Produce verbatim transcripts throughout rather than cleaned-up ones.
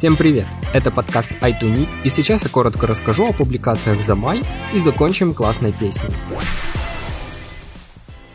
Всем привет! Это подкаст ай ту нид, и сейчас я коротко расскажу о публикациях за май и закончим классной песней.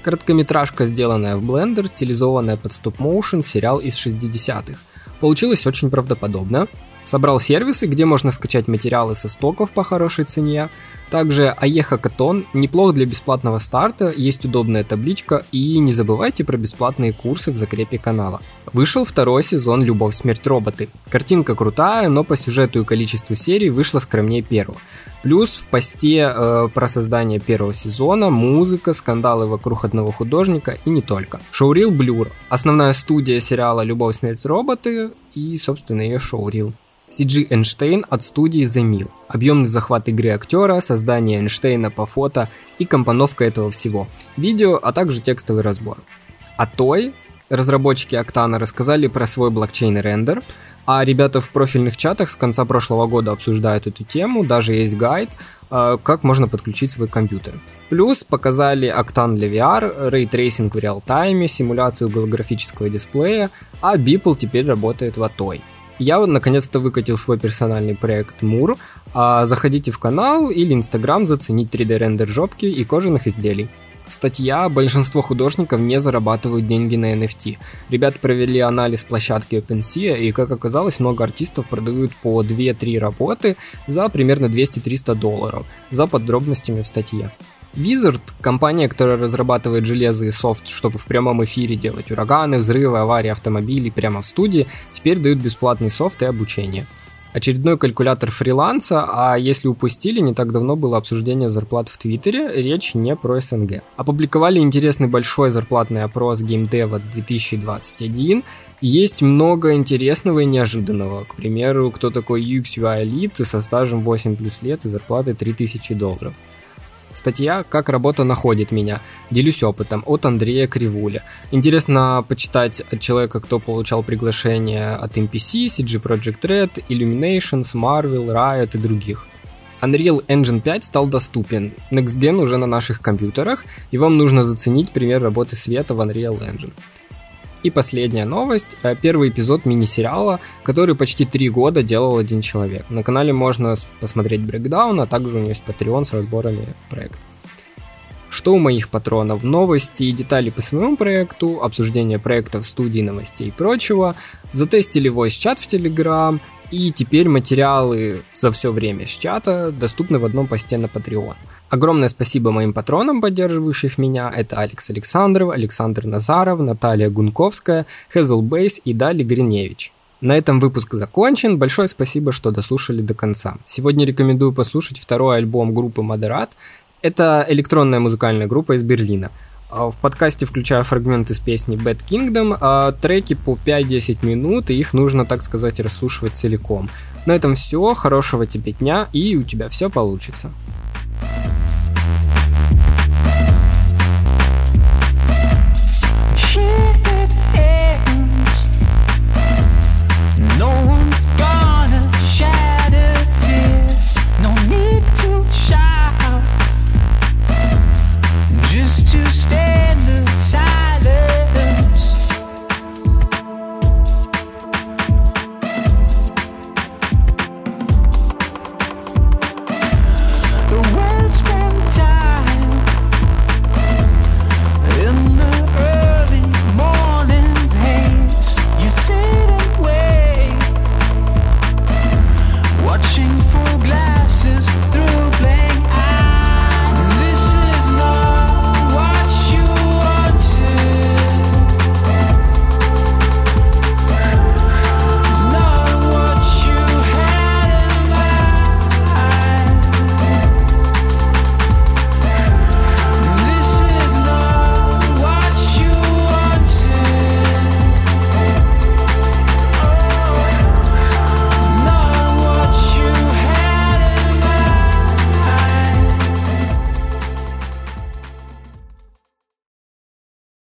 Короткометражка, сделанная в Blender, стилизованная под стоп-моушен, сериал из шестидесятых. Получилось очень правдоподобно. Собрал сервисы, где можно скачать материалы со стоков по хорошей цене. Также Алеха Катон неплох для бесплатного старта, есть удобная табличка, и не забывайте про бесплатные курсы в закрепе канала. Вышел второй сезон «Любовь, смерть, роботы». Картинка крутая, но по сюжету и количеству серий вышла скромнее первого. Плюс в посте э, про создание первого сезона, музыка, скандалы вокруг одного художника и не только. Шоурил Блюр, основная студия сериала «Любовь, смерть, роботы» и, собственно, ее шоурил. си джи Einstein от студии The Mill. Объемный захват игры актера, создание Эйнштейна по фото и компоновка этого всего. Видео, а также текстовый разбор. о той, разработчики Octane, рассказали про свой блокчейн-рендер, а ребята в профильных чатах с конца прошлого года обсуждают эту тему, даже есть гайд, как можно подключить свой компьютер. Плюс показали Octane для ви ар, рейтрейсинг в реалтайме, симуляцию голографического дисплея, а Beeple теперь работает в о той. Я вот наконец-то выкатил свой персональный проект Мур. А заходите в канал или Инстаграм заценить три дэ рендер жопки и кожаных изделий. Статья: большинство художников не зарабатывают деньги на эн эф ти. Ребята провели анализ площадки OpenSea, и, как оказалось, много артистов продают по две-три работы за примерно двести-триста долларов. За подробностями в статье. Wizard, компания, которая разрабатывает железо и софт, чтобы в прямом эфире делать ураганы, взрывы, аварии автомобилей прямо в студии, теперь дают бесплатный софт и обучение. Очередной калькулятор фриланса, а если упустили, не так давно было обсуждение зарплат в Твиттере, речь не про эс эн гэ. Опубликовали интересный большой зарплатный опрос GameDev две тысячи двадцать один. Есть много интересного и неожиданного. К примеру, кто такой ю экс ю ай Elite со стажем восемь плюс лет и зарплатой три тысячи долларов. Статья «Как работа находит меня». Делюсь опытом от Андрея Кривуля. Интересно почитать от человека, кто получал приглашение от эм пи си, си джи Project Red, Illuminations, Marvel, Riot и других. Unreal Engine пять стал доступен. Next Gen уже на наших компьютерах, и вам нужно заценить пример работы света в Unreal Engine. И последняя новость. Первый эпизод мини-сериала, который почти три года делал один человек. На канале можно посмотреть брейкдаун, а также у него есть Patreon с разборами проекта. Что у моих патронов? Новости и детали по своему проекту, обсуждение проектов, студии, новостей и прочего. Затестили voice-чат в Telegram, и теперь материалы за все время с чата доступны в одном посте на Patreon. Огромное спасибо моим патронам, поддерживающих меня. Это Алекс Александров, Александр Назаров, Наталья Гунковская, Хейзл Бейс и Дали Гриневич. На этом выпуск закончен. Большое спасибо, что дослушали до конца. Сегодня рекомендую послушать второй альбом группы Модерат. Это электронная музыкальная группа из Берлина. В подкасте включаю фрагменты из песни Bad Kingdom, треки по пять-десять минут, и их нужно, так сказать, расслушивать целиком. На этом все. Хорошего тебе дня, и у тебя все получится. We'll be right back.